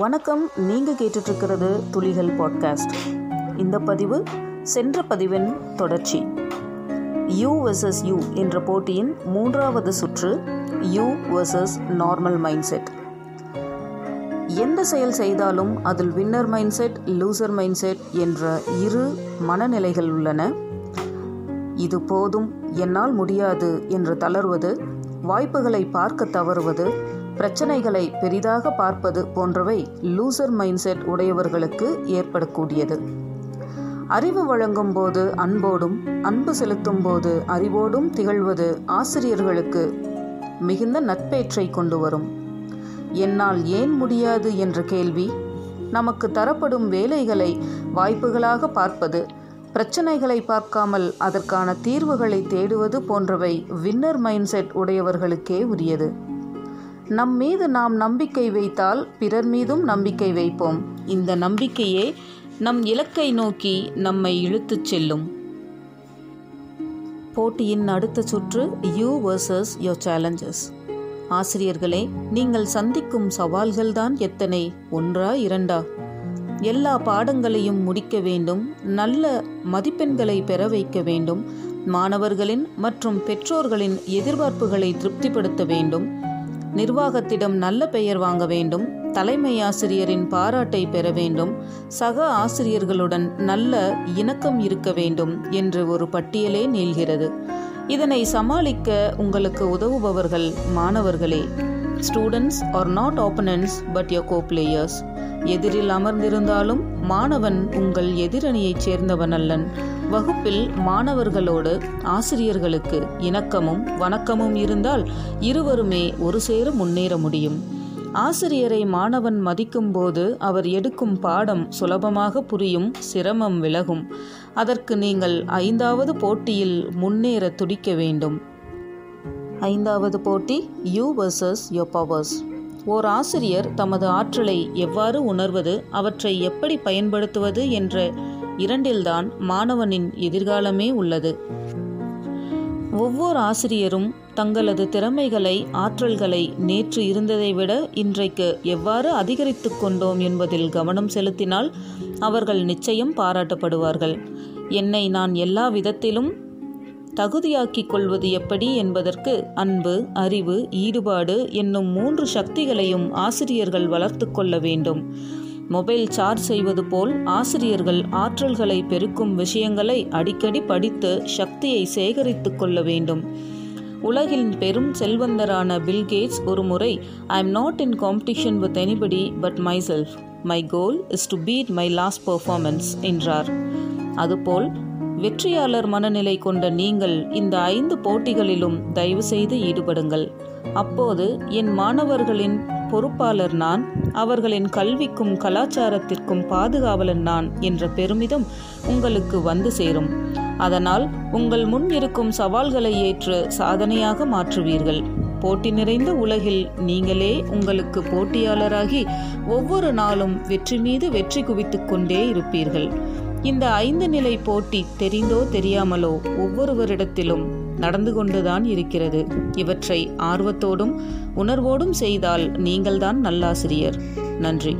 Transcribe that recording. வணக்கம். நீங்கள் கேட்டுட்ருக்கிறது துளிகள் பாட்காஸ்ட். இந்த பதிவு சென்ற பதிவின் தொடர்ச்சி. யூ வெர்சஸ் யூ என்ற போட்டியின் மூன்றாவது சுற்று you versus normal mind set. எந்த செயல் செய்தாலும் அதில் winner mind set, loser mind set என்ற இரு மனநிலைகள் உள்ளன. இது போதும், என்னால் முடியாது என்று தளர்வது, வாய்ப்புகளை பார்க்க தவறுவது, பிரச்சனைகளை பெரிதாக பார்ப்பது போன்றவை லூசர் மைண்ட் செட் உடையவர்களுக்கு ஏற்படக்கூடியது. அறிவு வழங்கும் போது அன்போடும், அன்பு செலுத்தும் போது அறிவோடும் திகழ்வது ஆசிரியர்களுக்கு மிகுந்த நற்பேற்றை கொண்டு வரும். என்னால் ஏன் முடியாது என்ற கேள்வி, நமக்கு தரப்படும் வேலைகளை வாய்ப்புகளாக பார்ப்பது, பிரச்சனைகளை பார்க்காமல் அதற்கான தீர்வுகளை தேடுவது போன்றவை வின்னர் மைண்ட் செட் உடையவர்களுக்கே உரியது. நம் மீது நாம் நம்பிக்கை வைத்தால் பிறர் மீதும் நம்பிக்கை வைப்போம். இந்த நம்பிக்கையே நம் இலக்கை நோக்கி நம்மை இழுத்துச் செல்லும். போட்டியின் அடுத்த சுற்று யூ வெர்சஸ் யோர் சேலஞ்சஸ். ஆசிரியர்களே, நீங்கள் சந்திக்கும் சவால்கள்தான் எத்தனை? 1, 2? எல்லா பாடங்களையும் முடிக்க வேண்டும், நல்ல மதிப்பெண்களை பெற வைக்க வேண்டும், மாணவர்களின் மற்றும் பெற்றோர்களின் எதிர்பார்ப்புகளை திருப்திப்படுத்த வேண்டும், நிர்வாகத்திடம் நல்ல பெயர் வாங்க வேண்டும், தலைமை ஆசிரியரின் பாராட்டை பெற வேண்டும், சக ஆசிரியர்களுடன் நல்ல இணக்கம் இருக்க வேண்டும் என்று ஒரு பட்டியலே நீள்கிறது. இதனை சமாளிக்க உங்களுக்கு உதவுபவர்கள் மாணவர்களே. Students are not opponents but your co players. எதிரில் அமர்ந்திருந்தாலும் மாணவன் உங்கள் எதிரணியைச் சேர்ந்தவன் அல்லன். வகுப்பில் மாணவர்களோடு ஆசிரியர்களுக்கு இணக்கமும் வணக்கமும் இருந்தால் இருவருமே ஒரு சேர முன்னேற முடியும். ஆசிரியரை மாணவன் மதிக்கும் போது அவர் எடுக்கும் பாடம் சுலபமாக புரியும், சிரமம் விலகும். அதற்கு நீங்கள் 5வது போட்டியில் முன்னேற துடிக்க வேண்டும். 5வது போட்டி யூ வெர்சஸ் யோர் பவர்ஸ். ஓர் ஆசிரியர் தமது ஆற்றலை எவ்வாறு உணர்வது, அவற்றை எப்படி பயன்படுத்துவது என்ற இரண்டில்தான் மாணவனின் எதிர்காலமே உள்ளது. ஒவ்வொரு ஆசிரியரும் தங்களது திறமைகளை, ஆற்றல்களை நேற்று இருந்ததை விட இன்றைக்கு எவ்வாறு அதிகரித்து கொண்டோம் என்பதில் கவனம் செலுத்தினால் அவர்கள் நிச்சயம் பாராட்டப்படுவார்கள். என்னை நான் எல்லா விதத்திலும் தகுதியாக்கிக் கொள்வது எப்படி என்பதற்கு அன்பு, அறிவு, ஈடுபாடு என்னும் 3 சக்திகளையும் ஆசிரியர்கள் வளர்த்து கொள்ள வேண்டும். மொபைல் சார்ஜ் செய்வது போல் ஆசிரியர்கள் ஆற்றல்களை பெருக்கும் விஷயங்களை அடிக்கடி படித்து சக்தியை சேகரித்து கொள்ள வேண்டும். உலகின் பெரும் செல்வந்தரான பில் கேட்ஸ் ஒரு முறை, I am not in competition with anybody but myself, my goal is to beat my last performance என்றார். அதுபோல் வெற்றியாளர் மனநிலை கொண்ட நீங்கள் இந்த 5 போட்டிகளிலும் தயவுசெய்து ஈடுபடுங்கள். அப்போது என் மாணவர்களின் பொறுப்பாளர் நான், அவர்களின் கல்விக்கும் கலாச்சாரத்திற்கும் பாதுகாவலன் நான் என்ற பெருமிதம் உங்களுக்கு வந்து சேரும். அதனால் உங்கள் முன் இருக்கும் சவால்களை ஏற்று சாதனையாக மாற்றுவீர்கள். போட்டி நிறைந்த உலகில் நீங்களே உங்களுக்கு போட்டியாளராகி ஒவ்வொரு நாளும் வெற்றி மீது வெற்றி குவித்து கொண்டே இருப்பீர்கள். இந்த 5 நிலை போட்டி தெரிந்தோ தெரியாமலோ ஒவ்வொருவரிடத்திலும் நடந்து கொண்டுதான் இருக்கிறது. இவற்றை ஆர்வத்தோடும் உணர்வோடும் செய்தால் நீங்கள்தான் நல்லாசிரியர். நன்றி.